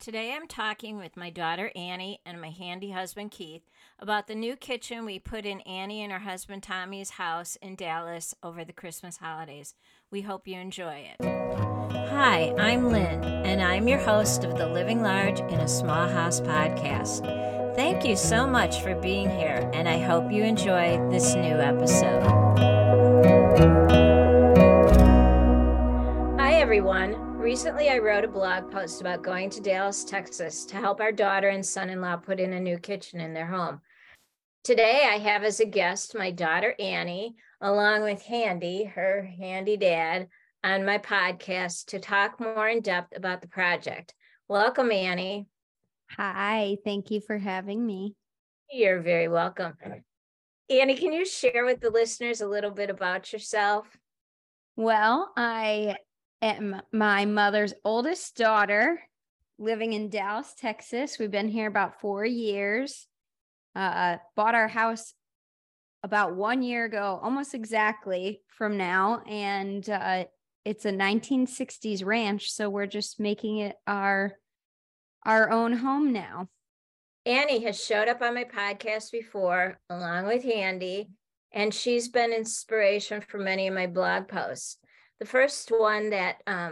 Today I'm talking with my daughter Annie and my handy husband Keith about the new kitchen we put in Annie and her husband Tommy's house in Dallas over the Christmas holidays. We hope you enjoy it. Hi, I'm Lynn, and I'm your host of the Living Large in a Small House podcast. Thank you so much for being here, and I hope you enjoy this new episode. Hi, everyone. Recently, I wrote a blog post about going to Dallas, Texas to help our daughter and son-in-law put in a new kitchen in their home. Today, I have as a guest my daughter, Annie, along with Handy, her handy dad, on my podcast to talk more in depth about the project. Welcome, Annie. Hi, thank you for having me. You're very welcome. Annie, can you share with the listeners a little bit about yourself? Well, I am my mother's oldest daughter, living in Dallas, Texas. We've been here about 4 years. Bought our house about 1 year ago, almost exactly from now. And it's a 1960s ranch, so we're just making it our own home now. Annie has showed up on my podcast before, along with Handy, and she's been inspiration for many of my blog posts. The first one that I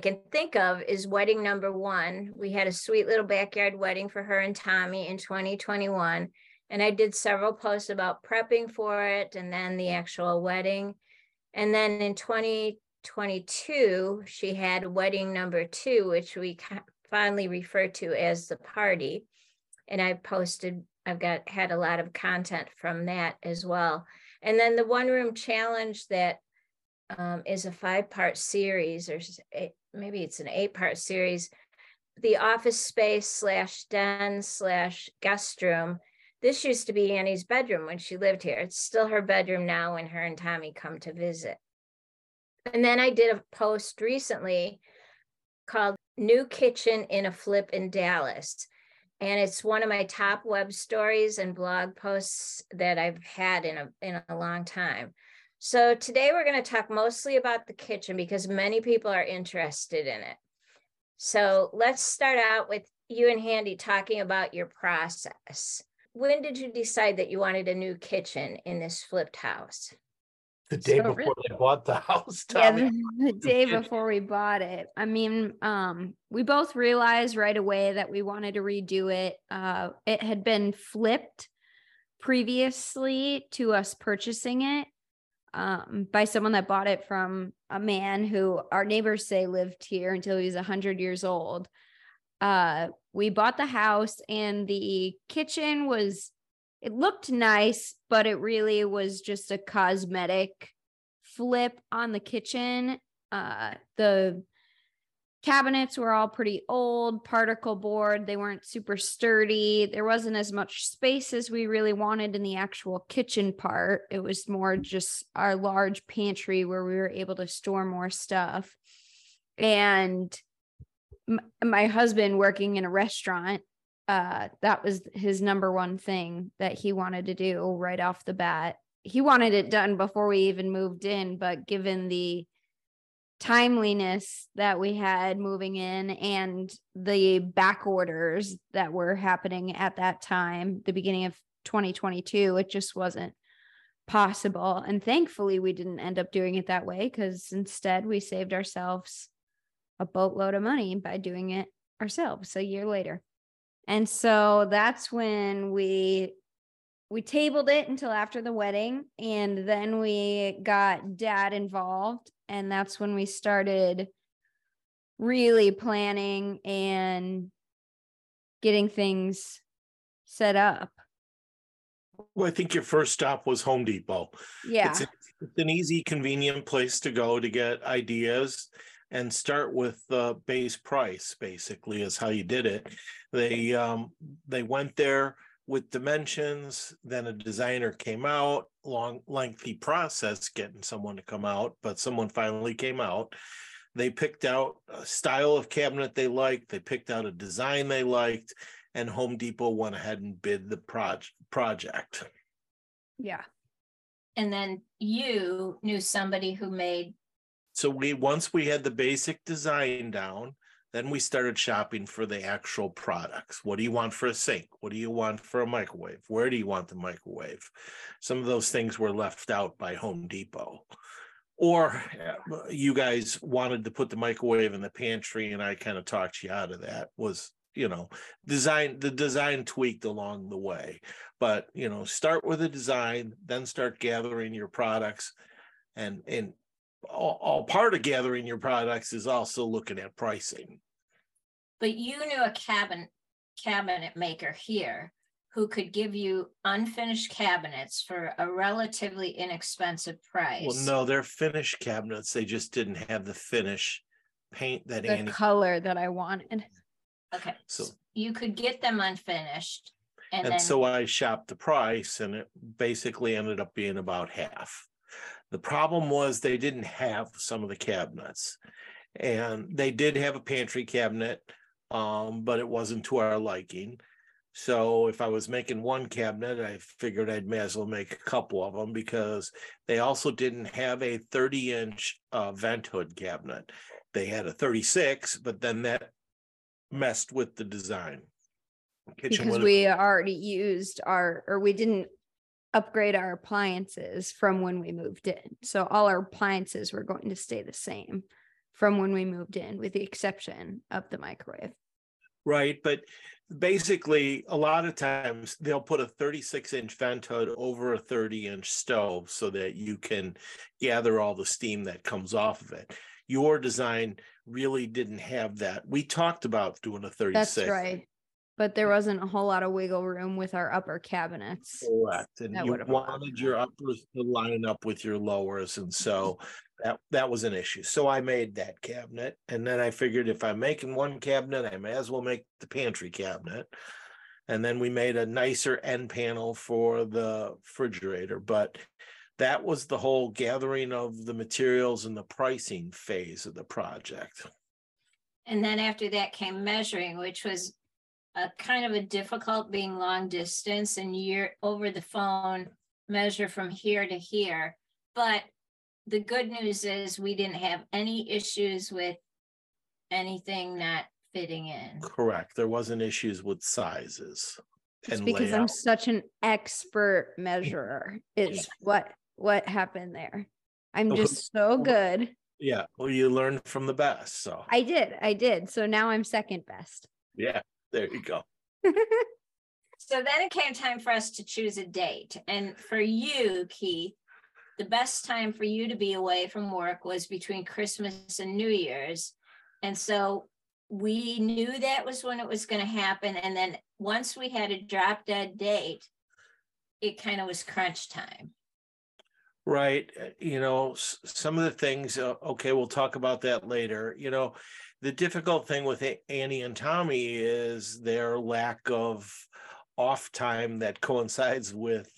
can think of is wedding number 1. We had a sweet little backyard wedding for her and Tommy in 2021, and I did several posts about prepping for it and then the actual wedding. And then in 2022, she had wedding number 2, which we fondly refer to as the party. And I've had a lot of content from that as well. And then the one-room challenge that is a 5-part series, or maybe it's an 8-part series, the office space /den/guest room. This used to be Annie's bedroom when she lived here. It's still her bedroom now when her and Tommy come to visit. And then I did a post recently called New Kitchen in a Flip in Dallas. And it's one of my top web stories and blog posts that I've had in a long time. So today we're going to talk mostly about the kitchen because many people are interested in it. So let's start out with you and Handy talking about your process. When did you decide that you wanted a new kitchen in this flipped house? The day before we bought the house, Tommy. Yeah, the day before we bought it. I mean, we both realized right away that we wanted to redo it. It had been flipped previously to us purchasing it. By someone that bought it from a man who our neighbors say lived here until he was 100 years old. We bought the house and the kitchen it looked nice, but it really was just a cosmetic flip on the kitchen. The cabinets were all pretty old, particle board. They weren't super sturdy. There wasn't as much space as we really wanted in the actual kitchen part. It was more just our large pantry where we were able to store more stuff. And my husband working in a restaurant, that was his number one thing that he wanted to do right off the bat. He wanted it done before we even moved in, but given the timeliness that we had moving in and the back orders that were happening at that time, the beginning of 2022, it just wasn't possible. And thankfully we didn't end up doing it that way because instead we saved ourselves a boatload of money by doing it ourselves a year later. And so that's when we tabled it until after the wedding, and then we got Dad involved, and that's when we started really planning and getting things set up. Well, I think your first stop was Home Depot. Yeah. It's an easy, convenient place to go to get ideas and start with the base price, basically, is how you did it. They went there with dimensions, then a designer came out, long, lengthy process getting someone to come out, but someone finally came out. They picked out a style of cabinet they liked, they picked out a design they liked, and Home Depot went ahead and bid the project. Yeah. And then you knew somebody who made. So once we had the basic design down, Then we started shopping for the actual products. What do you want for a sink? What do you want for a microwave? Where do you want the microwave? Some of those things were left out by Home Depot. Or you guys wanted to put the microwave in the pantry, and I kind of talked you out of that. Was, you know, the design tweaked along the way. But, you know, start with a design, then start gathering your products. And all part of gathering your products is also looking at pricing. But you knew a cabinet maker here who could give you unfinished cabinets for a relatively inexpensive price. Well, no, they're finished cabinets. They just didn't have the finish paint that the color that I wanted. Okay. So you could get them unfinished. And then... so I shopped the price, and it basically ended up being about half. The problem was they didn't have some of the cabinets, and they did have a pantry cabinet, but it wasn't to our liking. So if I was making one cabinet, I figured I'd may as well make a couple of them, because they also didn't have a 30-inch vent hood cabinet. They had a 36, but then that messed with the design. Because we already used we didn't upgrade our appliances from when we moved in. So all our appliances were going to stay the same from when we moved in, with the exception of the microwave. Right. But basically, a lot of times they'll put a 36-inch vent hood over a 30-inch stove so that you can gather all the steam that comes off of it. Your design really didn't have that. We talked about doing a 36. That's right. But there wasn't a whole lot of wiggle room with our upper cabinets. Correct. And you wanted your uppers to line up with your lowers. And so that was an issue. So I made that cabinet. And then I figured if I'm making one cabinet, I may as well make the pantry cabinet. And then we made a nicer end panel for the refrigerator. But that was the whole gathering of the materials and the pricing phase of the project. And then after that came measuring, which was a kind of a difficult, being long distance, and you're over the phone, measure from here to here. But the good news is we didn't have any issues with anything not fitting in. Correct. There wasn't issues with sizes. It's because layout. I'm such an expert measurer is what happened there. I'm just so good. Yeah. Well, you learned from the best. So I did. So now I'm second best. Yeah. There you go. So then it came time for us to choose a date. And for you, Keith, the best time for you to be away from work was between Christmas and New Year's. And so we knew that was when it was going to happen. And then once we had a drop dead date, it kind of was crunch time. Right. You know, some of the things, okay, we'll talk about that later. You know, the difficult thing with Annie and Tommy is their lack of off time that coincides with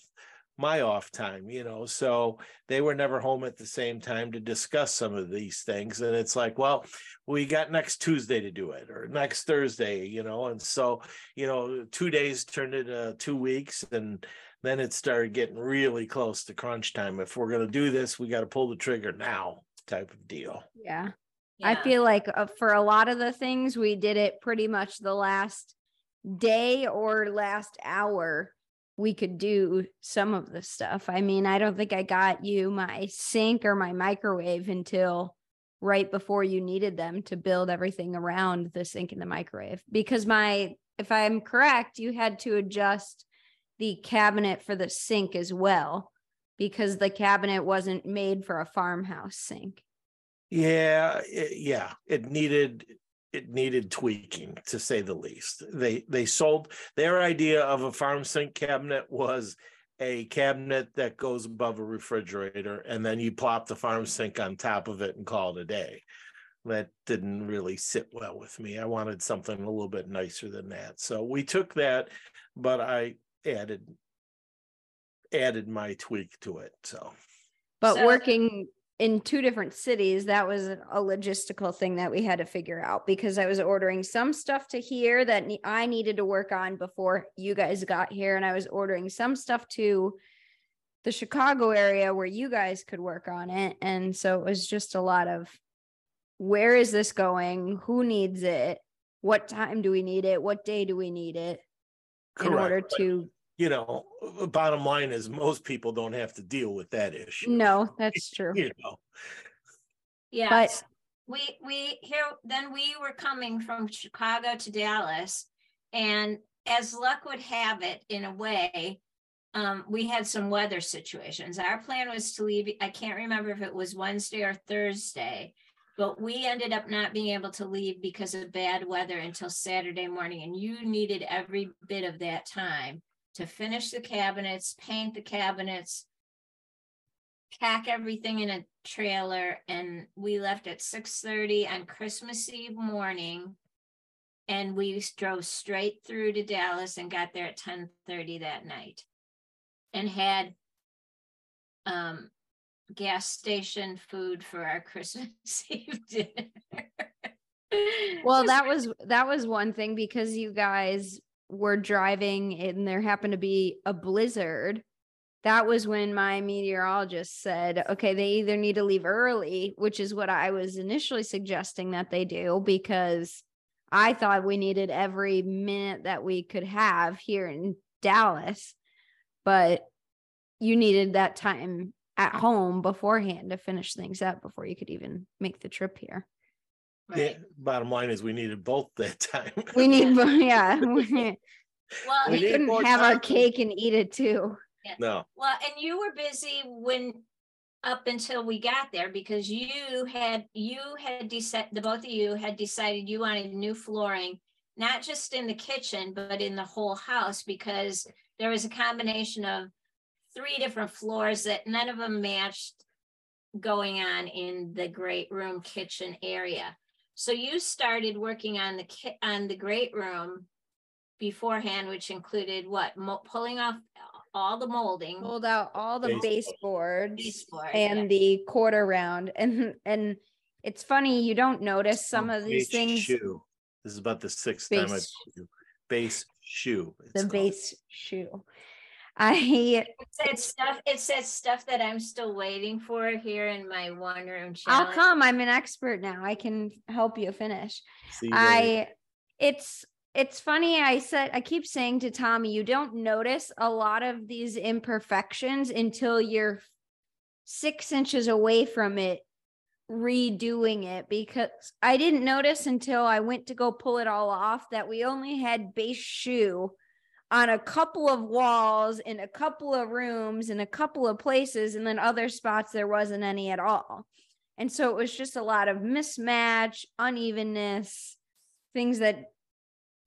my off time, you know, so they were never home at the same time to discuss some of these things. And it's like, well, we got next Tuesday to do it, or next Thursday, you know, and so, you know, 2 days turned into 2 weeks, and then it started getting really close to crunch time. If we're going to do this, we got to pull the trigger now type of deal. Yeah. I feel like for a lot of the things, we did it pretty much the last day or last hour we could do some of the stuff. I mean, I don't think I got you my sink or my microwave until right before you needed them to build everything around the sink and the microwave, because if I'm correct, you had to adjust the cabinet for the sink as well, because the cabinet wasn't made for a farmhouse sink. Yeah. It needed tweaking, to say the least. They sold their idea of a farm sink cabinet was a cabinet that goes above a refrigerator, and then you plop the farm sink on top of it and call it a day. That didn't really sit well with me. I wanted something a little bit nicer than that. So we took that, but I added my tweak to it. But working in two different cities, that was a logistical thing that we had to figure out, because I was ordering some stuff to here that I needed to work on before you guys got here. And I was ordering some stuff to the Chicago area where you guys could work on it. And so it was just a lot of where is this going? Who needs it? What time do we need it? What day do we need it? Correct. In order to, you know, bottom line is most people don't have to deal with that issue. No, that's true. You know. Yeah. But we here, then we were coming from Chicago to Dallas, and as luck would have it, in a way, we had some weather situations. Our plan was to leave. I can't remember if it was Wednesday or Thursday, but we ended up not being able to leave because of bad weather until Saturday morning. And you needed every bit of that time to finish the cabinets, paint the cabinets, pack everything in a trailer. And we left at 6:30 on Christmas Eve morning. And we drove straight through to Dallas and got there at 10:30 that night. And had gas station food for our Christmas Eve dinner. Well, that was one thing, because you guys were driving and there happened to be a blizzard. That was when my meteorologist said, okay, they either need to leave early, which is what I was initially suggesting that they do, because I thought we needed every minute that we could have here in Dallas. But you needed that time at home beforehand to finish things up before you could even make the trip here. Right. Yeah, bottom line is we needed both that time. We need, yeah. Well, we couldn't have our cake and eat it too. Yeah. No. Well, and you were busy up until we got there, because you had decided, the both of you had decided you wanted new flooring, not just in the kitchen, but in the whole house, because there was a combination of 3 different floors that none of them matched going on in the great room kitchen area. So you started working on the great room beforehand, which included what? Pulling off all the molding. Pulled out all the baseboards and the quarter round. And it's funny, you don't notice some of these things. Shoe. This is about the 6th time I've told you. Base shoe. The called. Base shoe. It says stuff that I'm still waiting for here in my one room challenge. I'll come. I'm an expert now. I can help you finish. See, it's funny. I keep saying to Tommy, you don't notice a lot of these imperfections until you're 6 inches away from it, redoing it, because I didn't notice until I went to go pull it all off that we only had base shoe on a couple of walls, in a couple of rooms, in a couple of places, and then other spots there wasn't any at all. And so it was just a lot of mismatch, unevenness, things that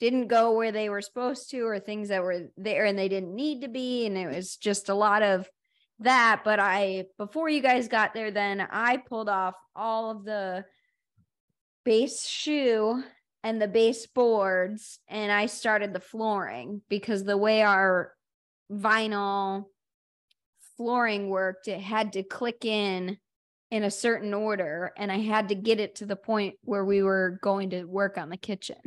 didn't go where they were supposed to, or things that were there and they didn't need to be. And it was just a lot of that. But before you guys got there, then I pulled off all of the base shoe and the baseboards, and I started the flooring, because the way our vinyl flooring worked, it had to click in a certain order, and I had to get it to the point where we were going to work on the kitchen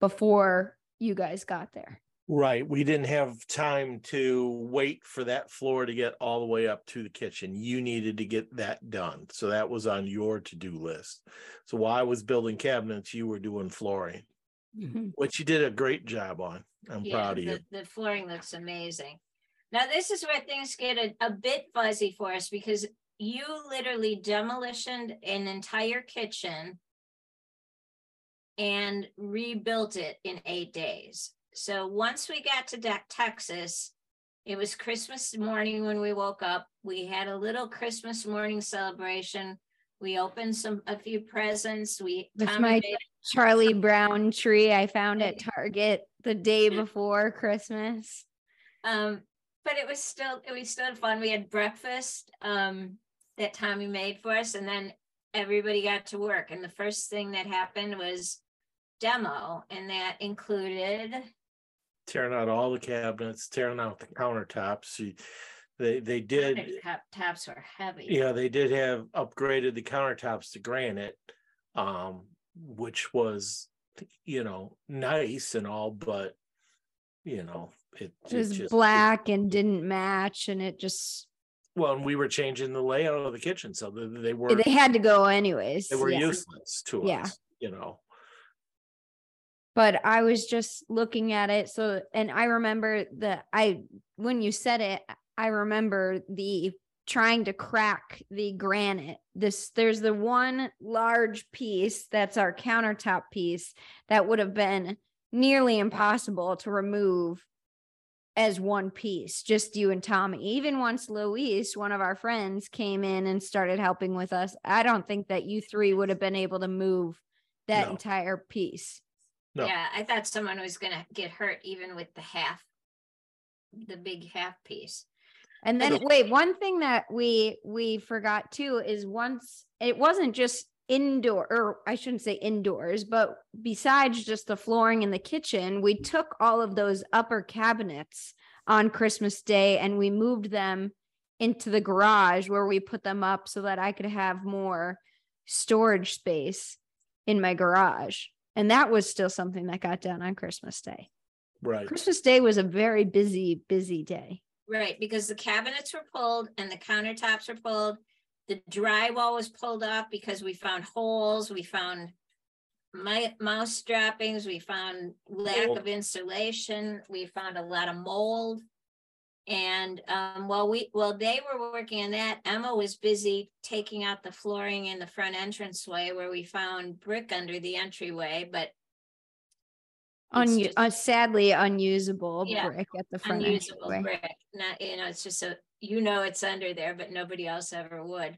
before you guys got there. Right. We didn't have time to wait for that floor to get all the way up to the kitchen. You needed to get that done. So that was on your to-do list. So while I was building cabinets, you were doing flooring, mm-hmm. which you did a great job on. I'm proud of you. The flooring looks amazing. Now, this is where things get a bit fuzzy for us, because you literally demolitioned an entire kitchen and rebuilt it in 8 days. So once we got to Texas, it was Christmas morning when we woke up. We had a little Christmas morning celebration. We opened a few presents. With my Charlie Brown tree I found at Target the day before Christmas. But it was still fun. We had breakfast that Tommy made for us, and then everybody got to work. And the first thing that happened was demo, and that included tearing out all the cabinets, tearing out the countertops. They did. Countertops were heavy. Yeah, they did have upgraded the countertops to granite, which was, you know, nice and all, but you know, it was black and didn't match, and it just Well, and we were changing the layout of the kitchen, so they were. They had to go anyways. They were useless to us, you know. But I was just looking at it. So, and I remember when you said it, I remember trying to crack the granite. There's the one large piece that's our countertop piece that would have been nearly impossible to remove as one piece, just you and Tommy. Even once Luis, one of our friends, came in and started helping with us, I don't think that you three would have been able to move that entire piece. No. Yeah, I thought someone was going to get hurt even with the big half piece. And then, wait, one thing that we forgot too is once, it wasn't just I shouldn't say indoors, but besides just the flooring in the kitchen, we took all of those upper cabinets on Christmas Day and we moved them into the garage where we put them up so that I could have more storage space in my garage. And that was still something that got done on Christmas Day. Right. Christmas Day was a very busy, busy day. Right, because the cabinets were pulled and the countertops were pulled. The drywall was pulled off because we found holes. We found mouse droppings. We found lack of insulation. We found a lot of mold. And while they were working on that, Emma was busy taking out the flooring in the front entranceway where we found brick under the entryway, but sadly unusable brick at the front. Unusable brick. Not, you know, it's just it's under there, but nobody else ever would.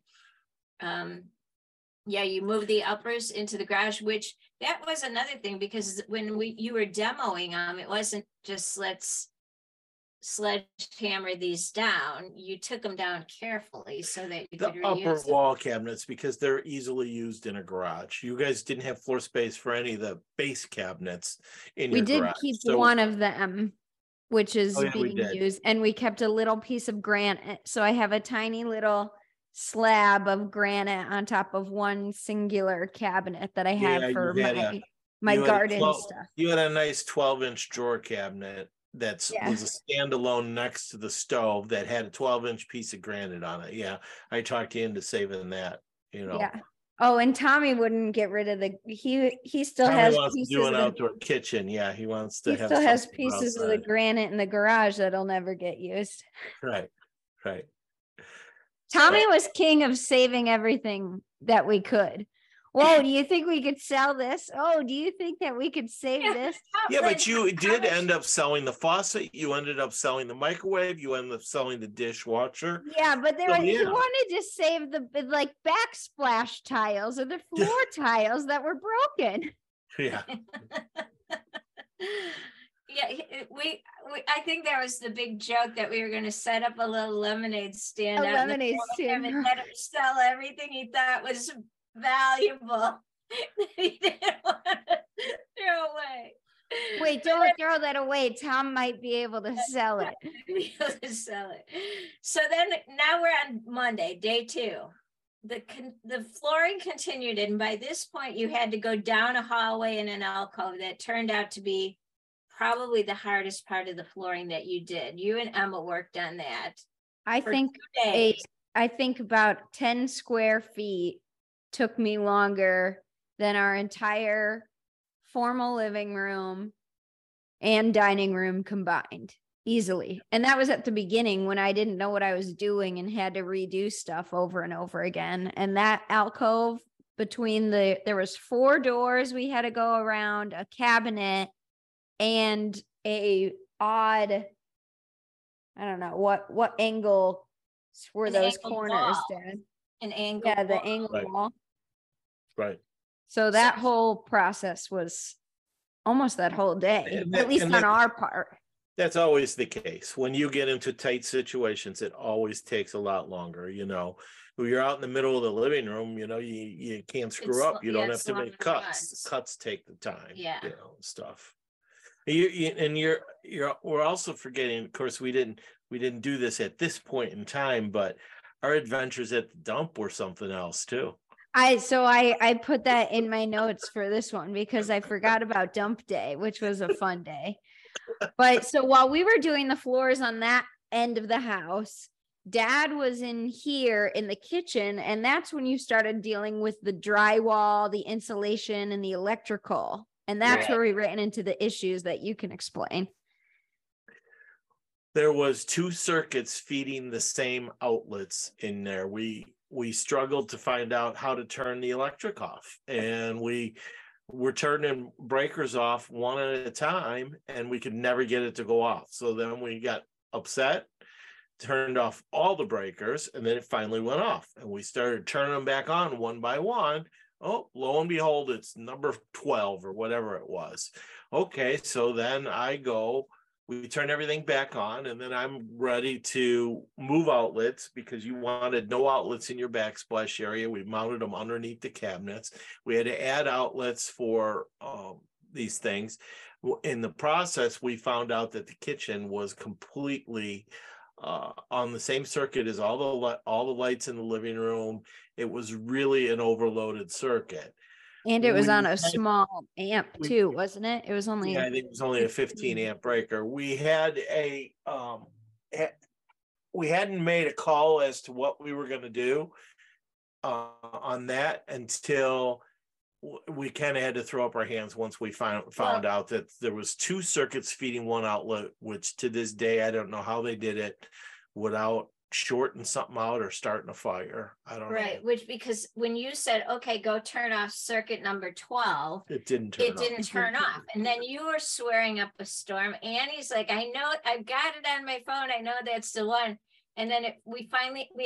You move the uppers into the garage, which that was another thing, because when you were demoing them, it wasn't just let's sledgehammer these down. You took them down carefully so that you could reuse them. Upper wall cabinets, because they're easily used in a garage. You guys didn't have floor space for any of the base cabinets in your garage. We did keep one of them, which is being used, and we kept a little piece of granite. So I have a tiny little slab of granite on top of one singular cabinet that I had for my garden stuff. You had a nice 12-inch drawer cabinet that was a standalone next to the stove that had a 12-inch piece of granite on it. Yeah, I talked you into saving that, you know. Yeah. Oh, and Tommy wouldn't get rid of he still has pieces of an outdoor kitchen. Yeah, he wants to have. He still has pieces of the granite in the garage that'll never get used. Right. Tommy was king of saving everything that we could. Whoa, do you think we could sell this? Oh, do you think that we could save this? Yeah, but you did end up selling the faucet. You ended up selling the microwave. You ended up selling the dishwasher. Yeah, but you wanted to save the backsplash tiles or the floor tiles that were broken. Yeah. I think that was the big joke, that we were going to set up a little lemonade stand. A lemonade stand. And let him sell everything he thought was valuable. He didn't want to throw away. Wait, don't throw that away. Tom might be able to sell it. So then now we're on Monday, day two. The flooring continued, and by this point you had to go down a hallway in an alcove that turned out to be probably the hardest part of the flooring that you did. You and Emma worked on that. I think about 10 square feet took me longer than our entire formal living room and dining room combined, easily. And that was at the beginning when I didn't know what I was doing and had to redo stuff over and over again. And that alcove there was 4 doors we had to go around, a cabinet and a odd, I don't know, what angle were those corners, Dan? An angle. Yeah, the angle wall. Right. So that whole process was almost that whole day, at least on our part. That's always the case. When you get into tight situations, it always takes a lot longer. You know, when you're out in the middle of the living room, you know, you can't screw up. You don't have to make cuts. Cuts take the time. Yeah. You know, stuff. We're also forgetting, of course, we didn't do this at this point in time, but our adventures at the dump were something else too. I put that in my notes for this one because I forgot about dump day, which was a fun day. But so while we were doing the floors on that end of the house, Dad was in here in the kitchen, and that's when you started dealing with the drywall, the insulation, and the electrical. And that's where we ran into the issues that you can explain. There was two circuits feeding the same outlets in there. We struggled to find out how to turn the electric off, and we were turning breakers off one at a time, and we could never get it to go off. So then we got upset, turned off all the breakers, and then it finally went off, and we started turning them back on one by one. Oh, lo and behold, it's number 12 or whatever it was. Okay, so then we turn everything back on, and then I'm ready to move outlets because you wanted no outlets in your backsplash area. We mounted them underneath the cabinets. We had to add outlets for these things. In the process, we found out that the kitchen was completely on the same circuit as all the lights in the living room. It was really an overloaded circuit. And it was on a small amp too, wasn't it? It was only, I think it was only a 15 amp breaker. We had we hadn't made a call as to what we were going to do on that until we kind of had to throw up our hands once we found out that there was two circuits feeding one outlet, which to this day, I don't know how they did it without shorting something out or starting a fire. I don't know. Right, which, because when you said, okay, go turn off circuit number 12, it didn't turn off. And then you were swearing up a storm. Annie's like, I know, I've got it on my phone. I know that's the one. And then we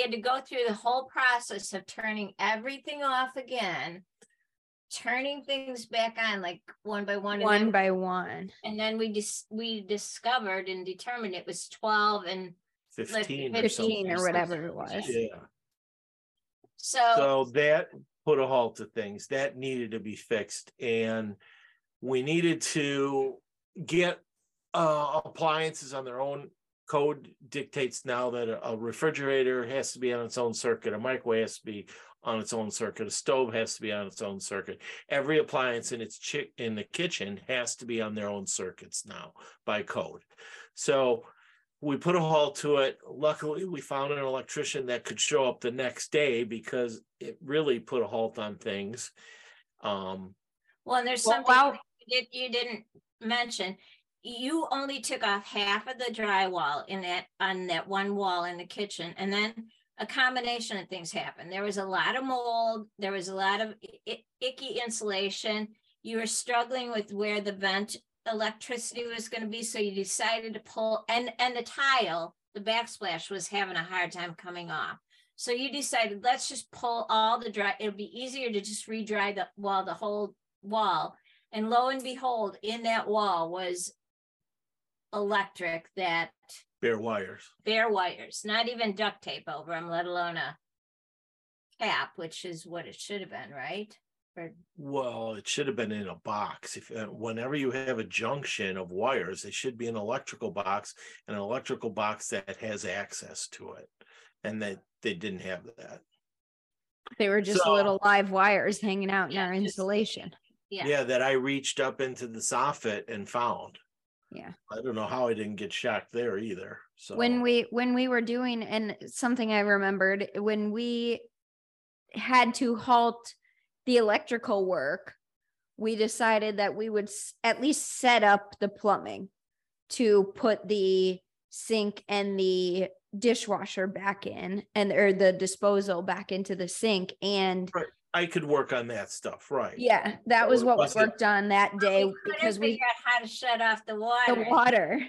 had to go through the whole process of turning everything off again, turning things back on, like one by one. And then we discovered and determined it was 12 and 15 or whatever it was. Yeah. So that put a halt to things. That needed to be fixed. And we needed to get appliances on their own. Code dictates now that a refrigerator has to be on its own circuit. A microwave has to be on its own circuit. A stove has to be on its own circuit. Every appliance in the kitchen has to be on their own circuits now by code. So we put a halt to it. Luckily, we found an electrician that could show up the next day because it really put a halt on things. Well, and there's something you didn't mention. You only took off half of the drywall on that one wall in the kitchen, and then a combination of things happened. There was a lot of mold. There was a lot of icky insulation. You were struggling with where the vent electricity was going to be, so you decided to pull, and the tile, the backsplash was having a hard time coming off, so you decided, let's just pull all the dry, it'll be easier to just re-dry the whole wall. And lo and behold, in that wall was electric, that bare wires, not even duct tape over them, let alone a cap, which is what it should have been, right? Well, it should have been in a box. If whenever you have a junction of wires, they should be an electrical box, and an electrical box that has access to it, and that they didn't have that. They were just little live wires hanging out in our insulation. That I reached up into the soffit and found. Yeah, I don't know how I didn't get shocked there either. So when we were doing, and something I remembered, when we had to halt the electrical work, we decided that we would at least set up the plumbing to put the sink and the dishwasher back in, or the disposal back into the sink. And right. I could work on that stuff, right? Yeah, that was what we worked on that day, because we figured out how to shut off the water.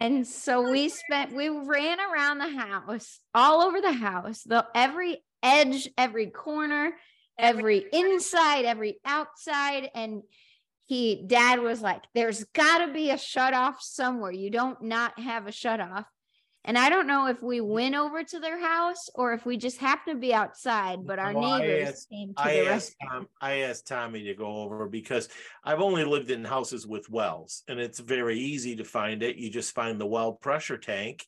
And so we ran around the house, all over the house, every edge, every corner, every inside, every outside. And dad was like, there's gotta be a shut off somewhere. You don't not have a shut off. And I don't know if we went over to their house or if we just happened to be outside, but our neighbors came to the rescue. I asked Tommy to go over because I've only lived in houses with wells, and it's very easy to find it. You just find the well pressure tank,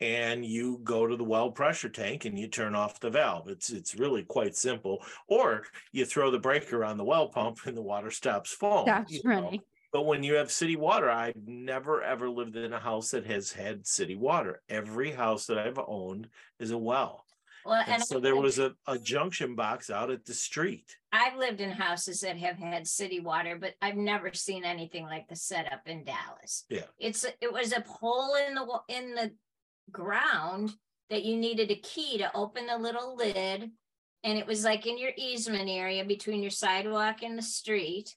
and you go to the well pressure tank and you turn off the valve. It's really quite simple. Or you throw the breaker on the well pump and the water stops flowing. That's right. But when you have city water, I've never, ever lived in a house that has had city water. Every house that I've owned is a well. And so there was a junction box out at the street. I've lived in houses that have had city water, but I've never seen anything like the setup in Dallas. Yeah, it was a hole in the ground that you needed a key to open the little lid, and it was like in your easement area between your sidewalk and the street.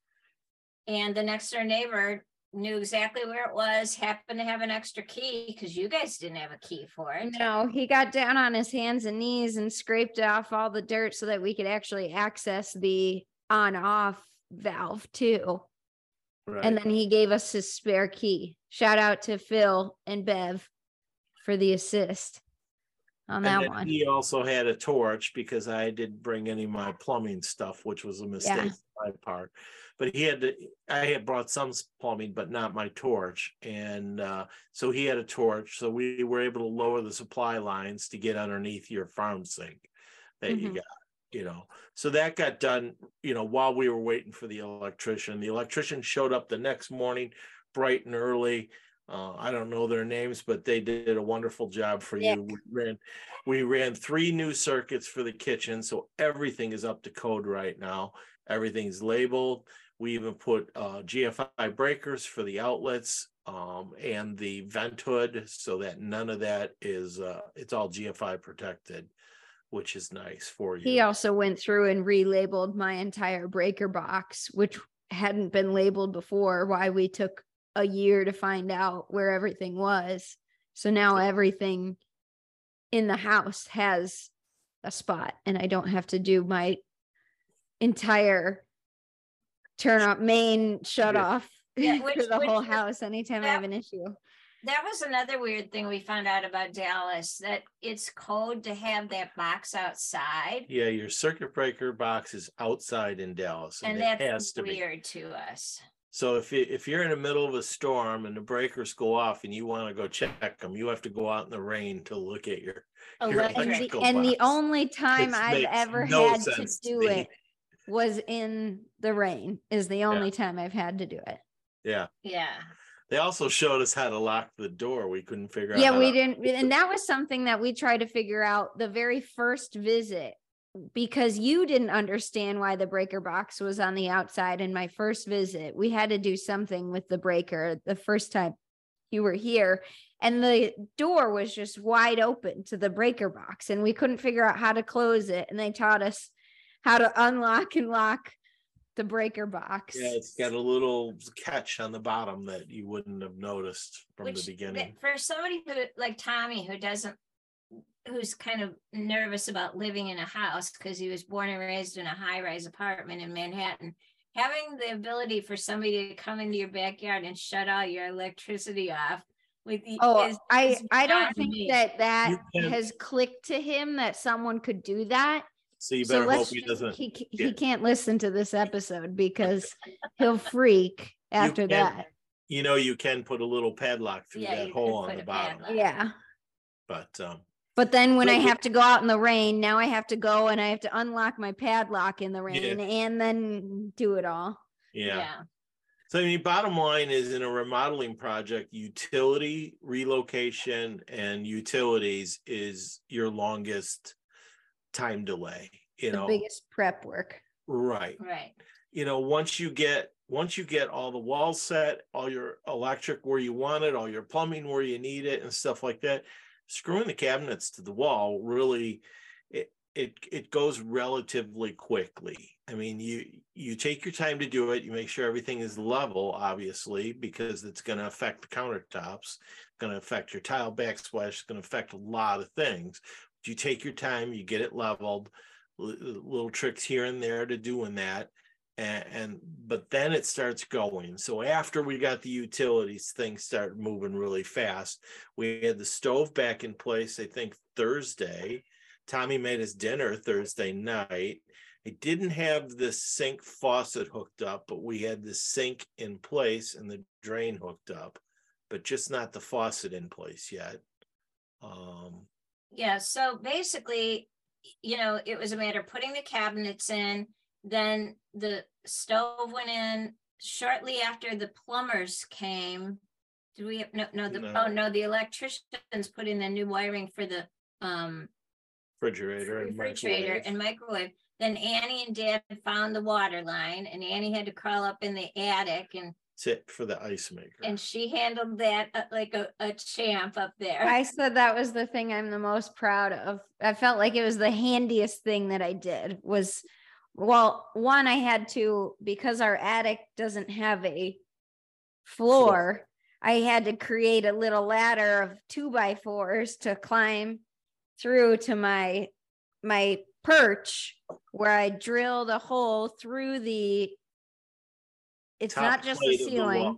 And the next door neighbor knew exactly where it was, happened to have an extra key because you guys didn't have a key for it. No, he got down on his hands and knees and scraped off all the dirt so that we could actually access the on-off valve too. Right. And then he gave us his spare key. Shout out to Phil and Bev for the assist on that one. He also had a torch because I didn't bring any of my plumbing stuff, which was a mistake on my part. But I had brought some plumbing, but not my torch. And so he had a torch. So we were able to lower the supply lines to get underneath your farm sink that you got, So that got done, while we were waiting for the electrician. The electrician showed up the next morning, bright and early. I don't know their names, but they did a wonderful job for you. We ran 3 new circuits for the kitchen. So everything is up to code right now. Everything's labeled. We even put GFI breakers for the outlets and the vent hood so that none of that is, it's all GFI protected, which is nice for you. He also went through and relabeled my entire breaker box, which hadn't been labeled before, why we took a year to find out where everything was. So now everything in the house has a spot and I don't have to do my entire turn off main shut off for the whole house anytime I have an issue. That was another weird thing we found out about Dallas, that it's code to have that box outside. Yeah, your circuit breaker box is outside in Dallas, and that has to be weird to us. So if you're in the middle of a storm and the breakers go off and you want to go check them, you have to go out in the rain to look at your electrical box. And the only time I've ever had to do it was in the rain is the only time I've had to do it. Yeah. Yeah. They also showed us how to lock the door. We couldn't figure out. Yeah, we didn't. And that was something that we tried to figure out the very first visit, because you didn't understand why the breaker box was on the outside in my first visit. We had to do something with the breaker the first time you were here, and the door was just wide open to the breaker box and we couldn't figure out how to close it. And they taught us how to unlock and lock the breaker box. Yeah, it's got a little catch on the bottom that you wouldn't have noticed from the beginning. For somebody who, like Tommy, who's kind of nervous about living in a house because he was born and raised in a high-rise apartment in Manhattan, having the ability for somebody to come into your backyard and shut all your electricity off with the I don't think that has clicked to him that someone could do that. So you better hope he doesn't. He can't listen to this episode because he'll freak after that. You can put a little padlock through that hole on the bottom. Padlock. Yeah. But then when I have to go out in the rain, now I have to go and I have to unlock my padlock in the rain and then do it all. Yeah. So, bottom line is, in a remodeling project, utility, relocation, and utilities is your longest time delay, the biggest prep work. Right. Once you get all the walls set, all your electric where you want it, all your plumbing where you need it and stuff like that, screwing the cabinets to the wall, really it goes relatively quickly. You take your time to do it. You make sure everything is level, obviously, because it's going to affect the countertops, going to affect your tile backsplash, it's going to affect a lot of things. You take your time, you get it leveled, little tricks here and there to doing that. But then it starts going. So after we got the utilities, things started moving really fast. We had the stove back in place, I think Thursday. Tommy made his dinner Thursday night. I didn't have the sink faucet hooked up, but we had the sink in place and the drain hooked up, but just not the faucet in place yet. Yeah, so basically, it was a matter of putting the cabinets in, then the stove went in, shortly after the plumbers came, do we have, the electricians put in the new wiring for the refrigerator and microwave. Then Annie and Dad found the water line, and Annie had to crawl up in the attic and tip for the ice maker. And she handled that like a champ up there. I said that was the thing I'm the most proud of. I felt like it was the handiest thing that I did was, well, one, I had to, because our attic doesn't have a floor, I had to create a little ladder of 2x4s to climb through to my perch, where I drilled a hole through the, it's not just the ceiling,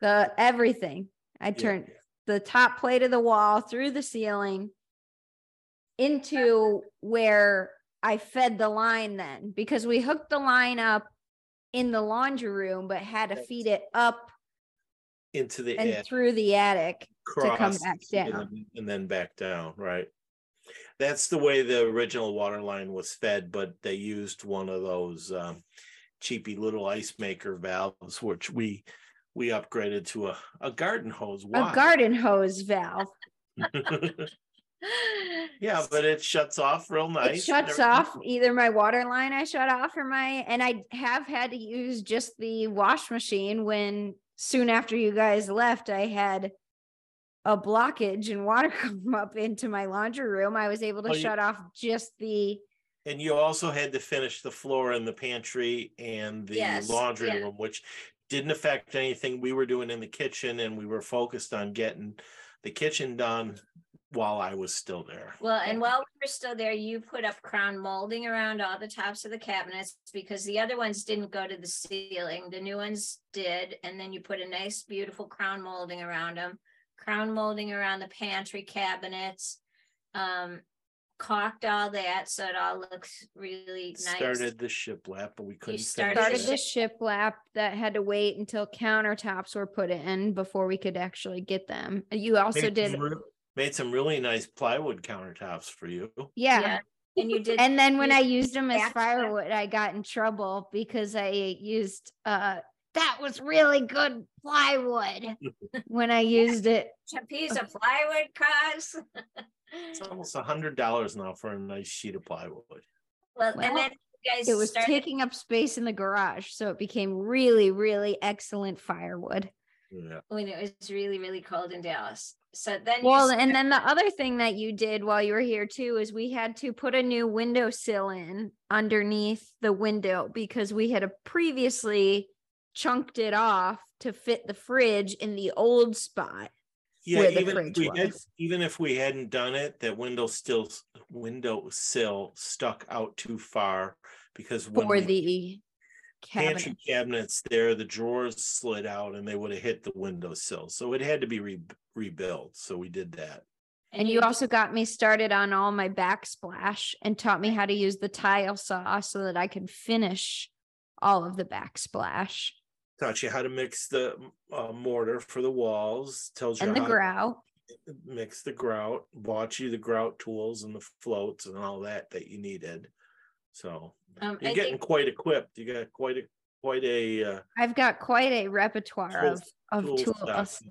the everything. I turned the top plate of the wall through the ceiling into where I fed the line then, because we hooked the line up in the laundry room, but had to feed it up into the and attic, through the attic to come back down. And then back down, right? That's the way the original water line was fed, but they used one of those cheapy little ice maker valves, which we upgraded to a garden hose. Why? A garden hose valve. Yeah, but it shuts off real nice. It shuts off either my water line I shut off or my, and I have had to use just the wash machine when soon after you guys left, I had a blockage and water come up into my laundry room. I was able to shut off just the. And you also had to finish the floor in the pantry and the laundry room, which didn't affect anything we were doing in the kitchen, and we were focused on getting the kitchen done while I was still there. Well, and while we were still there, you put up crown molding around all the tops of the cabinets, because the other ones didn't go to the ceiling. The new ones did, and then you put a nice, beautiful crown molding around them. Crown molding around the pantry cabinets, caulked all that so it all looks really nice. Started the shiplap, but we couldn't finish it. Started the shiplap that had to wait until countertops were put in before we could actually get them. You also made some really nice plywood countertops for you. Yeah. And you did. And then when I used them as firewood, I got in trouble because I used that was really good plywood when I used it. A piece of plywood costs. It's almost $100 now for a nice sheet of plywood. Well, and then you guys it was taking up space in the garage, so it became really, really excellent firewood. Yeah. When it was really, really cold in Dallas. So then, and then the other thing that you did while you were here too is we had to put a new windowsill in underneath the window because we had previously chunked it off to fit the fridge in the old spot. Yeah, where the fridge was. Even if we hadn't done it, that windowsill stuck out too far because for the pantry cabinets there, the drawers slid out and they would have hit the windowsill. So it had to be rebuilt. So we did that. And you also got me started on all my backsplash and taught me how to use the tile saw so that I could finish all of the backsplash. Taught you how to mix the mortar for the walls. Tells you the grout. Mix the grout. Bought you the grout tools and the floats and all that you needed. So you're getting quite equipped. You got quite a. I've got quite a repertoire of tools.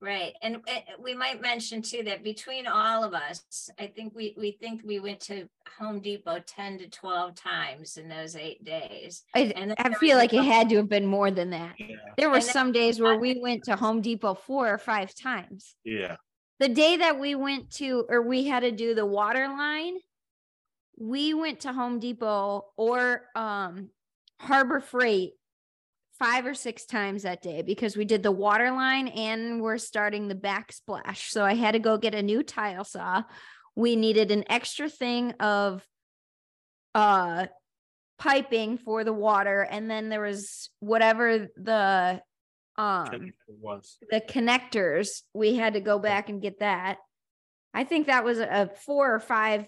Right, and we might mention too that between all of us, I think we went to Home Depot 10 to 12 times in those 8 days. I feel like it had to have been more than that. Yeah. There were some days where we went to Home Depot 4 or 5 times. Yeah. The day that we went to, or we had to do the water line, we went to Home Depot or Harbor Freight 5 or 6 times that day because we did the water line and we're starting the backsplash. So I had to go get a new tile saw. We needed an extra thing of piping for the water. And then there was whatever the the connectors, we had to go back and get that. I think that was a 4 or 5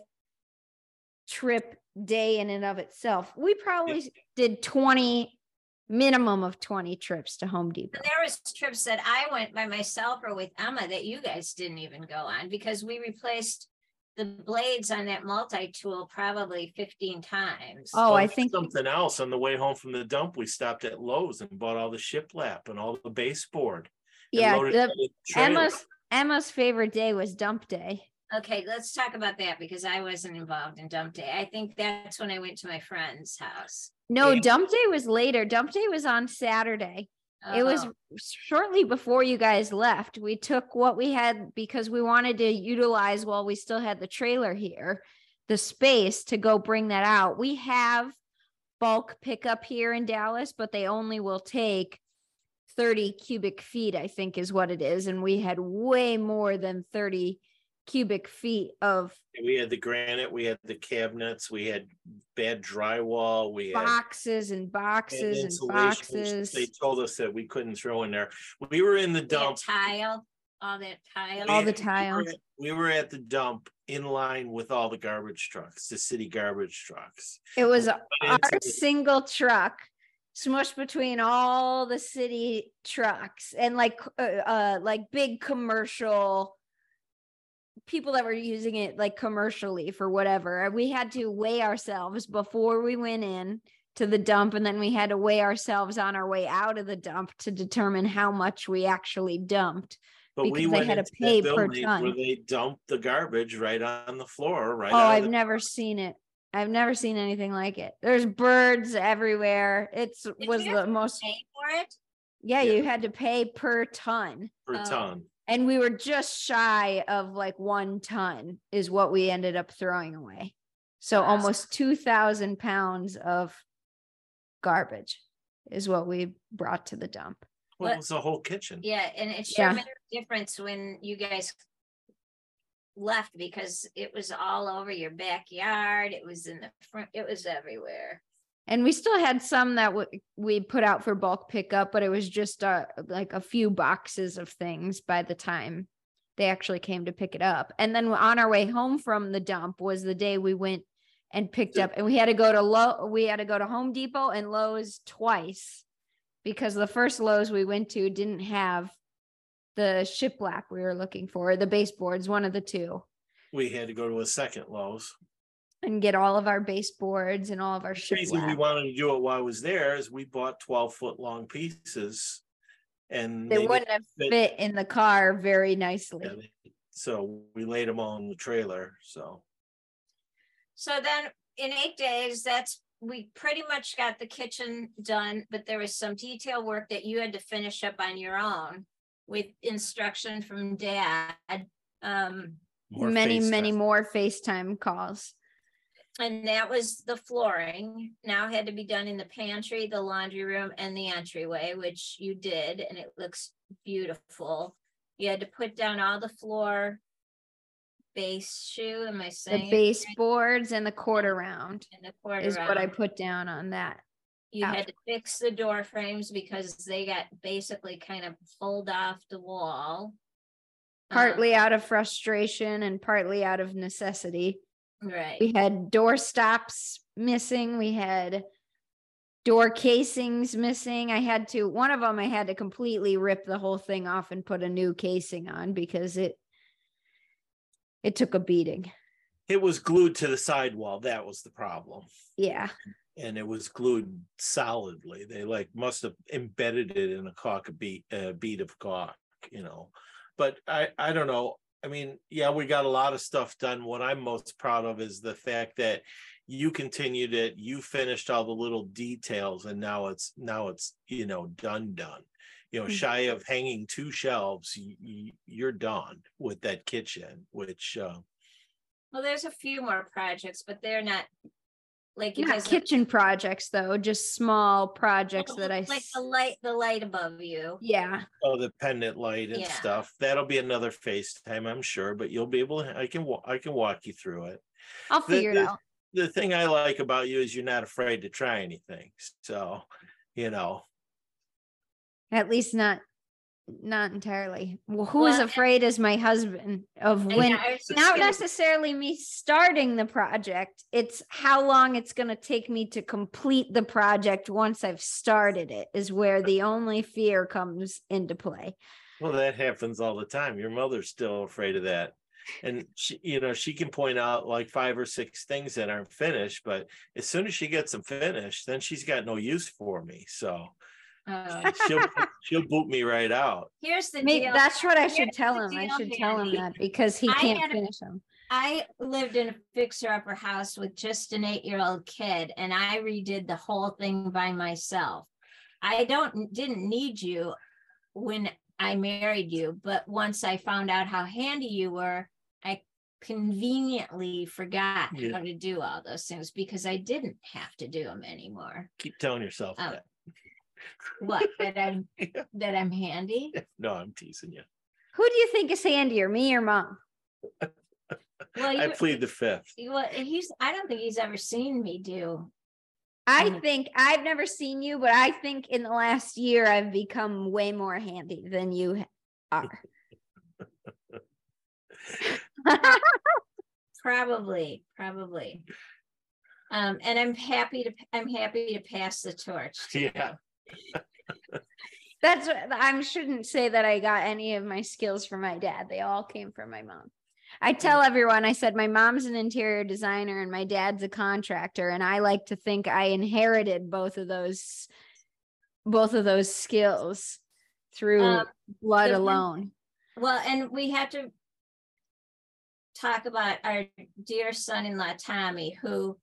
trip day in and of itself. We probably did minimum of 20 trips to Home Depot. And there was trips that I went by myself or with Emma that you guys didn't even go on because we replaced the blades on that multi-tool probably 15 times. Oh, I think something else on the way home from the dump, we stopped at Lowe's and bought all the shiplap and all the baseboard. Yeah, Emma's favorite day was dump day. Okay, let's talk about that because I wasn't involved in dump day. I think that's when I went to my friend's house. No, and dump day was later. Dump day was on Saturday. It was shortly before you guys left. We took what we had because we wanted to utilize while we still had the trailer here, the space to go bring that out. We have bulk pickup here in Dallas, but they only will take 30 cubic feet, I think is what it is. And we had way more than 30 cubic feet of. We had the granite, we had the cabinets, we had bad drywall, we had boxes and boxes and boxes. They told us that we couldn't throw in there. We were in the dump. Tile, all that tile, all the tile. We were at the dump in line with all the garbage trucks, the city garbage trucks. It was our single truck smushed between all the city trucks and like big commercial people that were using it like commercially for whatever. We had to weigh ourselves before we went in to the dump. And then we had to weigh ourselves on our way out of the dump to determine how much we actually dumped. But we had to pay per ton. Where they dumped the garbage right on the floor. Right. Oh, I've never seen it. I've never seen anything like it. There's birds everywhere. It was the most. Pay for it? Yeah, yeah, you had to pay per ton. Per ton. And we were just shy of like 1 ton is what we ended up throwing away. So almost 2,000 pounds of garbage is what we brought to the dump. Well, it was the whole kitchen. Yeah, and it sure made a difference when you guys left because it was all over your backyard. It was in the front. It was everywhere. And we still had some that we put out for bulk pickup, but it was just like a few boxes of things by the time they actually came to pick it up. And then on our way home from the dump was the day we went and picked up, and we had to go to Home Depot and Lowe's twice because the first Lowe's we went to didn't have the shiplap we were looking for, the baseboards, one of the two. We had to go to a second Lowe's and get all of our baseboards and all of our shiplap. The reason we wanted to do it while I was there is we bought 12-foot long pieces, and they wouldn't have fit in the car very nicely. Yeah, so we laid them all in the trailer. So then in 8 days, we pretty much got the kitchen done, but there was some detail work that you had to finish up on your own with instruction from Dad. Many more FaceTime calls. And that was the flooring. Now had to be done in the pantry, the laundry room, and the entryway, which you did, and it looks beautiful. You had to put down all the floor base shoe, am I saying? The baseboards and the quarter round is what I put down on that. You had to fix the door frames because they got basically kind of pulled off the wall. Partly out of frustration and partly out of necessity. Right. We had door stops missing. We had door casings missing. One of them I had to completely rip the whole thing off and put a new casing on because it took a beating. It was glued to the sidewall. That was the problem. Yeah. And it was glued solidly. They must have embedded it in a bead of caulk, but I don't know. I mean, yeah, we got a lot of stuff done. What I'm most proud of is the fact that you continued it. You finished all the little details, and now it's done. Shy of hanging two shelves, you're done with that kitchen. Which there's a few more projects, but they're not like you guys kitchen projects though. Just small projects that I like the light above you. Yeah. Oh, the pendant light and stuff. That'll be another FaceTime, I'm sure. But you'll be able to. I can walk you through it. I'll figure it out. The thing I like about you is you're not afraid to try anything. So, at least not entirely. Well, who is afraid is my husband of when not necessarily me starting the project. It's how long it's going to take me to complete the project once I've started it is where the only fear comes into play. Well, that happens all the time. Your mother's still afraid of that. And she, you know, she can point out like 5 or 6 things that aren't finished, but as soon as she gets them finished, then she's got no use for me. So she'll boot me right out. Here's the deal. That's what I should tell him. I should tell him that, because he can't finish them. I lived in a fixer-upper house with just an 8-year-old kid, and I redid the whole thing by myself. I didn't need you when I married you, but once I found out how handy you were, I conveniently forgot how to do all those things because I didn't have to do them anymore. Keep telling yourself that. What? That I'm handy? No, I'm teasing you. Who do you think is handier, me or Mom? Well, I plead the fifth. Well, I don't think he's ever seen me do. I think I've never seen you, but I think in the last year I've become way more handy than you are. Probably. And I'm happy to pass the torch. Yeah. That's what, I shouldn't say that I got any of my skills from my dad. They all came from my mom. I tell everyone, I said, my mom's an interior designer and my dad's a contractor. And I like to think I inherited both of those skills through blood alone. Well, and we have to talk about our dear son-in-law, Tommy, who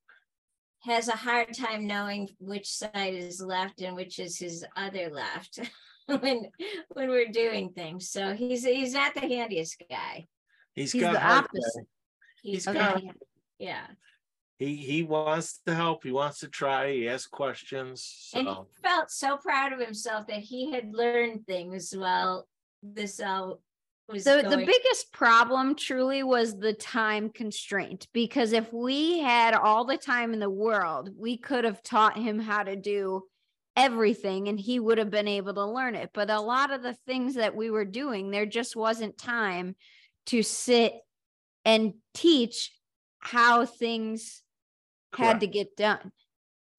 has a hard time knowing which side is left and which is his other left when we're doing things. So he's not the handiest guy. He's got the opposite. He wants to help. He wants to try. He asks questions. So. And he felt so proud of himself that he had learned things while this all was going. The biggest problem truly was the time constraint, because if we had all the time in the world, we could have taught him how to do everything and he would have been able to learn it. But a lot of the things that we were doing, there just wasn't time to sit and teach how things had to get done.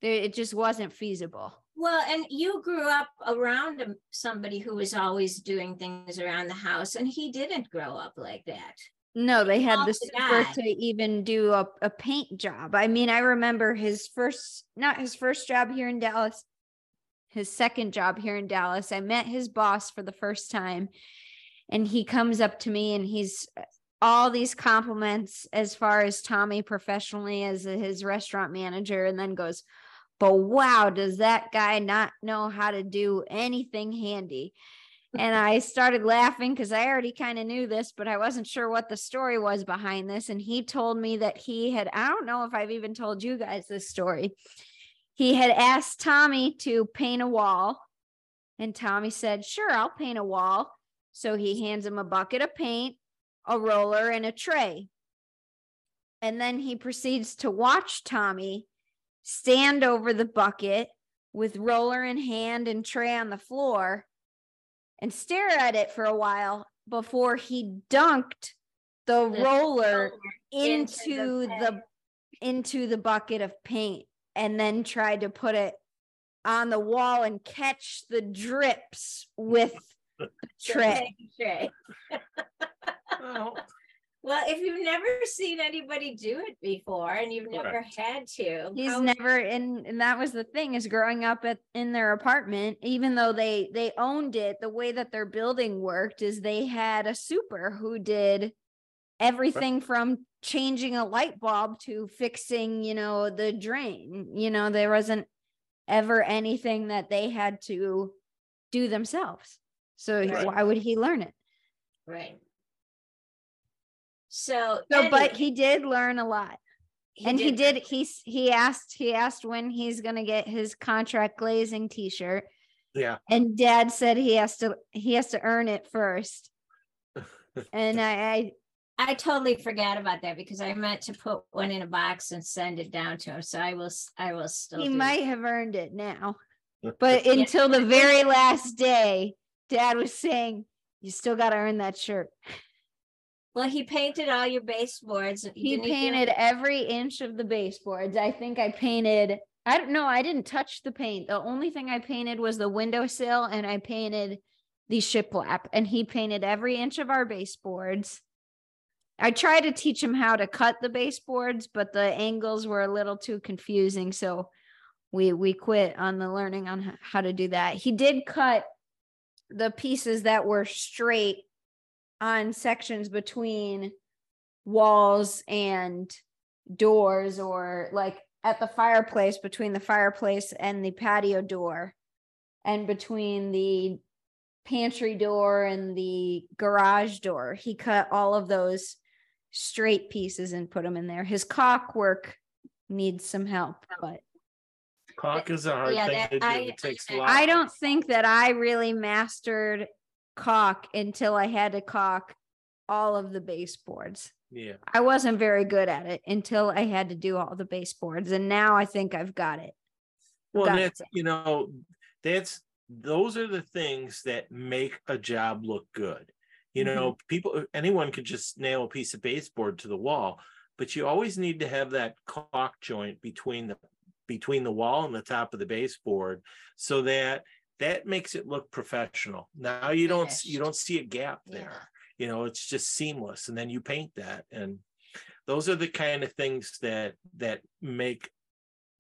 It just wasn't feasible. Well, and you grew up around somebody who was always doing things around the house, and he didn't grow up like that. No, they had the support to even do a paint job. I mean, I remember not his first job here in Dallas, his second job here in Dallas. I met his boss for the first time. And he comes up to me and he's all these compliments as far as Tommy professionally as his restaurant manager, and then goes, but wow, does that guy not know how to do anything handy? And I started laughing because I already kind of knew this, but I wasn't sure what the story was behind this. And he told me that I don't know if I've even told you guys this story. He had asked Tommy to paint a wall, and Tommy said, sure, I'll paint a wall. So he hands him a bucket of paint, a roller, and a tray. And then he proceeds to watch Tommy stand over the bucket with roller in hand and tray on the floor and stare at it for a while before he dunked the roller into the bucket of paint, and then tried to put it on the wall and catch the drips with Tray. Well, if you've never seen anybody do it before and you've never had to, and that was the thing, is growing up in their apartment, even though they owned it, the way that their building worked is they had a super who did everything from changing a light bulb to fixing, the drain. There wasn't ever anything that they had to do themselves. So why would he learn it? Right. So but he did learn a lot. He asked when he's going to get his contract glazing t-shirt. Yeah. And Dad said he has to earn it first. And I totally forgot about that because I meant to put one in a box and send it down to him. So I will still. He might have earned it now, but until the very last day, Dad was saying, you still got to earn that shirt. Well, he painted all your baseboards. He painted every inch of the baseboards. I think I didn't touch the paint. The only thing I painted was the windowsill, and I painted the shiplap, and he painted every inch of our baseboards. I tried to teach him how to cut the baseboards, but the angles were a little too confusing. So we quit on the learning on how to do that. He did cut the pieces that were straight on sections between walls and doors, or like at the fireplace, between the fireplace and the patio door, and between the pantry door and the garage door. He cut all of those straight pieces and put them in there. His caulk work needs some help, but caulk is a hard thing to do. It takes a lot. I don't think that I really mastered caulk until I had to caulk all of the baseboards. Yeah, I wasn't very good at it until I had to do all the baseboards, and now I think I've got it. Well, that's it. You know, that's those are the things that make a job look good. You know, anyone could just nail a piece of baseboard to the wall, but you always need to have that caulk joint between the wall and the top of the baseboard, so that makes it look professional. Now you don't see a gap there. You know, it's just seamless. And then you paint that. And those are the kind of things that make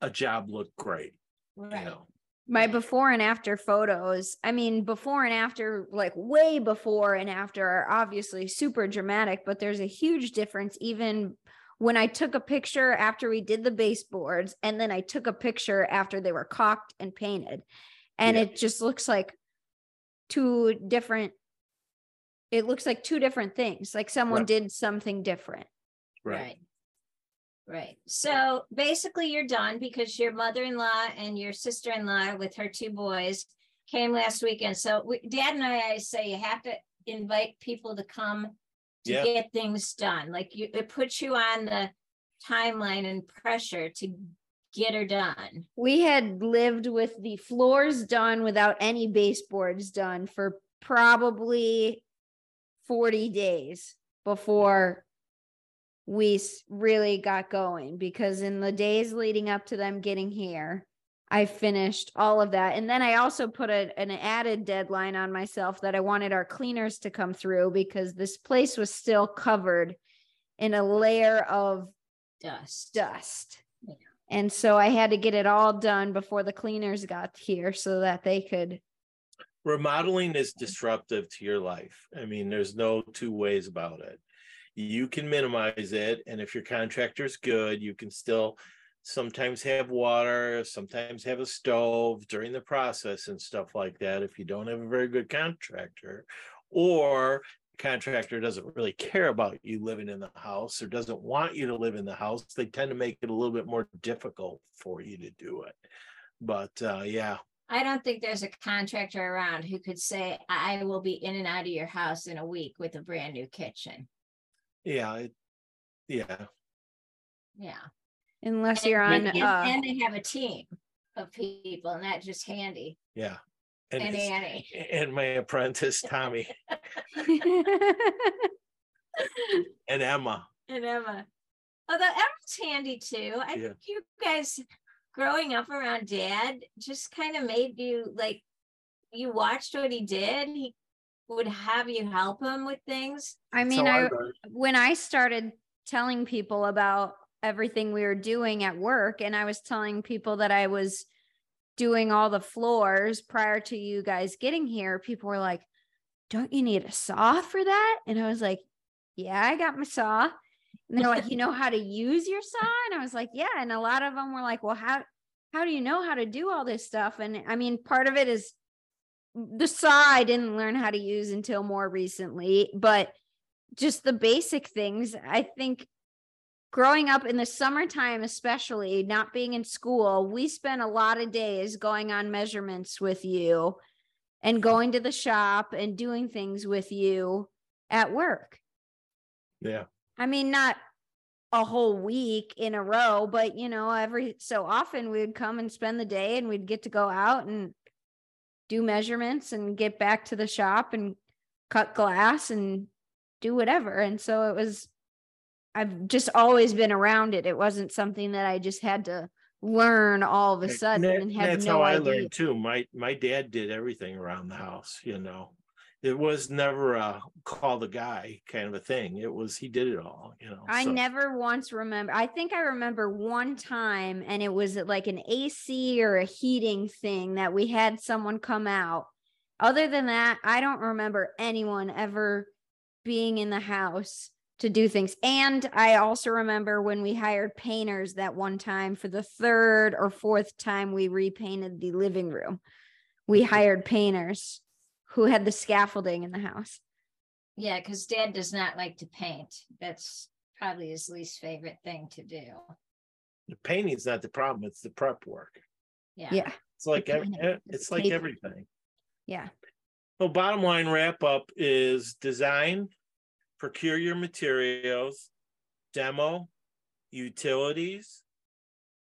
a job look great. Right. You know? My before and after photos, I mean, before and after, like way before and after, are obviously super dramatic, but there's a huge difference. Even when I took a picture after we did the baseboards, and then I took a picture after they were caulked and painted, and it just looks like two different things, like someone did something different. Right. So basically you're done, because your mother-in-law and your sister-in-law with her two boys came last weekend. So Dad and I say you have to invite people to come to get things done. Like it puts you on the timeline and pressure to get her done. We had lived with the floors done without any baseboards done for probably 40 days before we really got going, because in the days leading up to them getting here, I finished all of that. And then I also put an added deadline on myself that I wanted our cleaners to come through, because this place was still covered in a layer of dust. Yeah. And so I had to get it all done before the cleaners got here so that they could. Remodeling is disruptive to your life. I mean, there's no two ways about it. You can minimize it, and if your contractor's good, you can still sometimes have water, sometimes have a stove during the process and stuff like that, if you don't have a very good contractor, or contractor doesn't really care about you living in the house or doesn't want you to live in the house. They tend to make it a little bit more difficult for you to do it. But I don't think there's a contractor around who could say, I will be in and out of your house in a week with a brand new kitchen. Yeah. Unless you're on. And they have a team of people, and that's just handy. Yeah. And Annie. And my apprentice, Tommy. And Emma. Although Emma's handy too. I think you guys, growing up around Dad, just kind of made you, like, you watched what he did. He would have you help him with things. I mean, when I started telling people about everything we were doing at work, and I was telling people that I was doing all the floors prior to you guys getting here, people were like, don't you need a saw for that? And I was like, yeah, I got my saw. And they're like, you know how to use your saw? And I was like, yeah. And a lot of them were like, well, how do you know how to do all this stuff? And I mean, part of it is the saw I didn't learn how to use until more recently, but just the basic things. I think growing up in the summertime, especially not being in school, we spent a lot of days going on measurements with you and going to the shop and doing things with you at work. Yeah. I mean, not a whole week in a row, but, you know, every so often we would come and spend the day, and we'd get to go out and do measurements and get back to the shop and cut glass and do whatever. And so I've just always been around it. It wasn't something that I just had to learn all of a sudden. And that's how I learned too. My dad did everything around the house, you know. it was never a call the guy kind of a thing. It was, he did it all, you know. I never once remember. I think I remember one time, and it was like an AC or a heating thing that we had someone come out. Other than that, I don't remember anyone ever being in the house to do things. And I also remember when we hired painters that one time, for the third or fourth time we repainted the living room, we hired painters who had the scaffolding in the house. Yeah, because Dad does not like to paint. That's probably his least favorite thing to do. The painting's not the problem, it's the prep work. Yeah. It's like everything. Yeah. So bottom line wrap up is design, procure your materials, demo, utilities,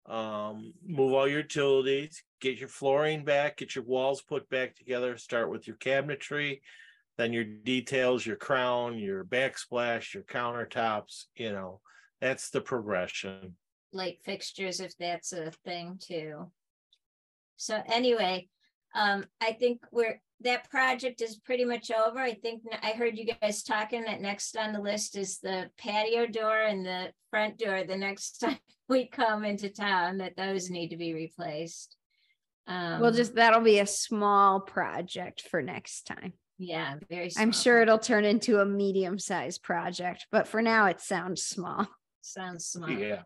move all your utilities, get your flooring back, get your walls put back together, start with your cabinetry, then your details, your crown, your backsplash, your countertops, you know, that's the progression. Light fixtures, if that's a thing too. So anyway, I think that project is pretty much over. I think I heard you guys talking that next on the list is the patio door and the front door the next time we come into town, that those need to be replaced. That'll be a small project for next time. Yeah, very small. I'm sure it'll turn into a medium-sized project, but for now it sounds small. Yeah.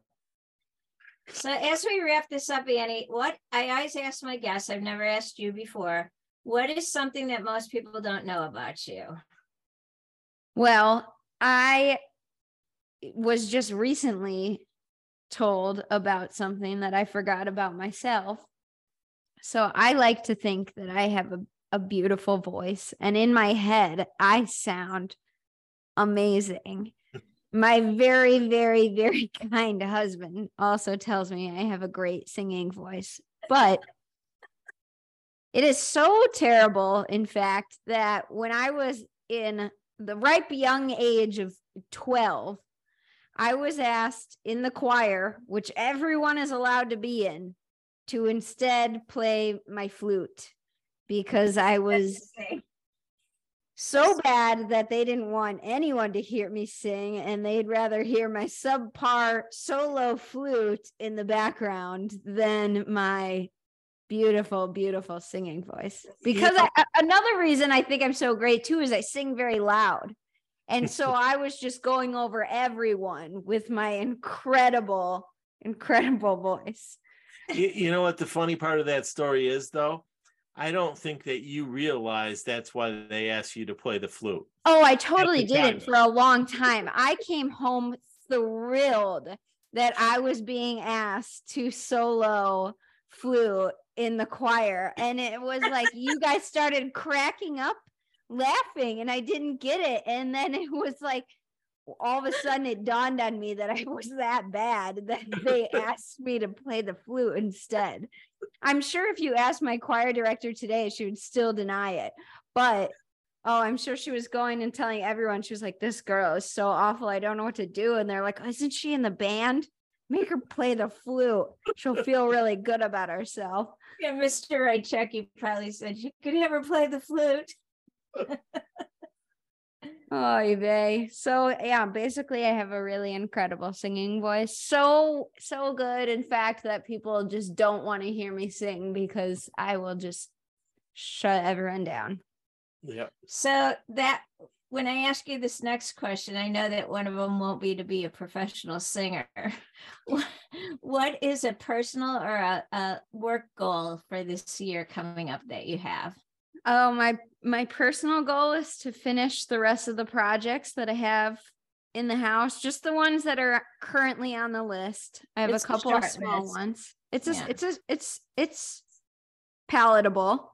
So as we wrap this up, Annie, what I always ask my guests, I've never asked you before, what is something that most people don't know about you? Well, I was just recently told about something that I forgot about myself. So I like to think that I have a beautiful voice, and in my head, I sound amazing. My very, very, very kind husband also tells me I have a great singing voice, but it is so terrible, in fact, that when I was in the ripe young age of 12, I was asked in the choir, which everyone is allowed to be in, to instead play my flute, because I was so bad that they didn't want anyone to hear me sing, and they'd rather hear my subpar solo flute in the background than my beautiful, beautiful singing voice. Because another reason I think I'm so great too is I sing very loud. And so I was just going over everyone with my incredible, incredible voice. You know what the funny part of that story is though? I don't think that you realize that's why they asked you to play the flute. Oh, I totally didn't for a long time. I came home thrilled that I was being asked to solo flute in the choir, and it was like you guys started cracking up laughing and I didn't get it, and then it was like all of a sudden it dawned on me that I was that bad that they asked me to play the flute instead. I'm sure if you asked my choir director today, she would still deny it, but I'm sure she was going and telling everyone, she was like, this girl is so awful, I don't know what to do. And they're like, isn't she in the band? Make her play the flute. She'll feel really good about herself. Yeah, Mr. Rychek, you probably said you could have her play the flute. So yeah, basically I have a really incredible singing voice. So good, in fact, that people just don't want to hear me sing because I will just shut everyone down. Yeah. So that when I ask you this next question, I know that one of them won't be to be a professional singer. What is a personal or a work goal for this year coming up that you have? Oh, my personal goal is to finish the rest of the projects that I have in the house, just the ones that are currently on the list. I have a couple of small ones. It's palatable.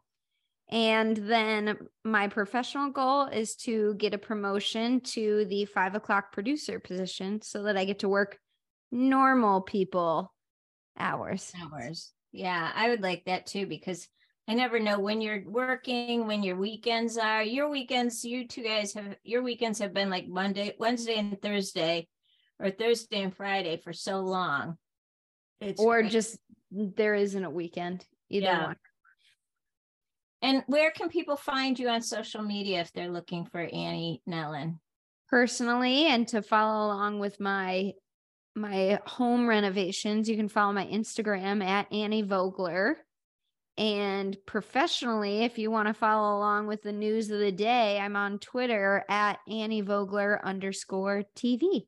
And then my professional goal is to get a promotion to the 5 o'clock producer position so that I get to work normal people hours. Yeah, I would like that too, because I never know when you're working, when your weekends are. Your weekends have been like Wednesday and Thursday, or Thursday and Friday for so long. There isn't a weekend, either one. And where can people find you on social media if they're looking for Annie Nellen? Personally, and to follow along with my home renovations, you can follow my Instagram at Annie Vogler. And professionally, if you want to follow along with the news of the day, I'm on Twitter at Annie Vogler _TV,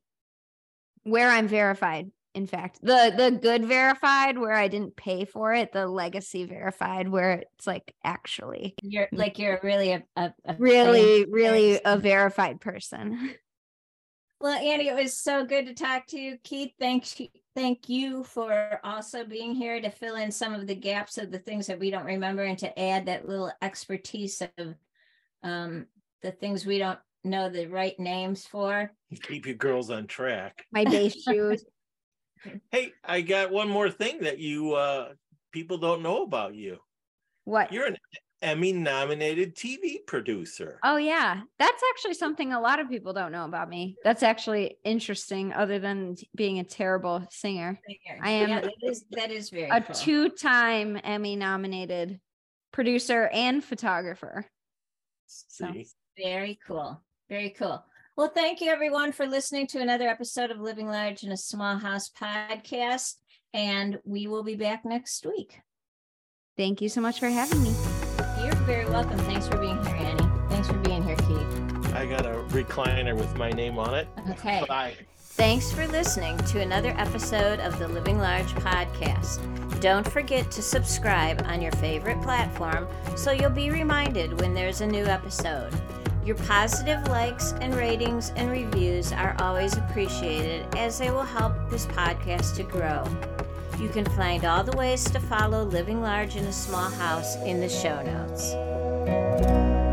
where I'm verified. In fact, the good verified where I didn't pay for it, the legacy verified where it's like, actually, you're really a verified person. Well, Annie, it was so good to talk to you. Keith, thank you for also being here to fill in some of the gaps of the things that we don't remember and to add that little expertise of the things we don't know the right names for. Keep your girls on track. My base shoes. Hey, I got one more thing that you people don't know about you. What? You're an Emmy-nominated TV producer. Oh, yeah. That's actually something a lot of people don't know about me. That's actually interesting, other than being a terrible singer. I am that is very cool. Two-time Emmy-nominated producer and photographer. So. Very cool. Very cool. Well, thank you, everyone, for listening to another episode of Living Large in a Small House podcast, and we will be back next week. Thank you so much for having me. You're very welcome. Thanks for being here, Annie. Thanks for being here, Keith. I got a recliner with my name on it. Okay. Bye. Thanks for listening to another episode of the Living Large podcast. Don't forget to subscribe on your favorite platform so you'll be reminded when there's a new episode. Your positive likes and ratings and reviews are always appreciated, as they will help this podcast to grow. You can find all the ways to follow Living Large in a Small House in the show notes.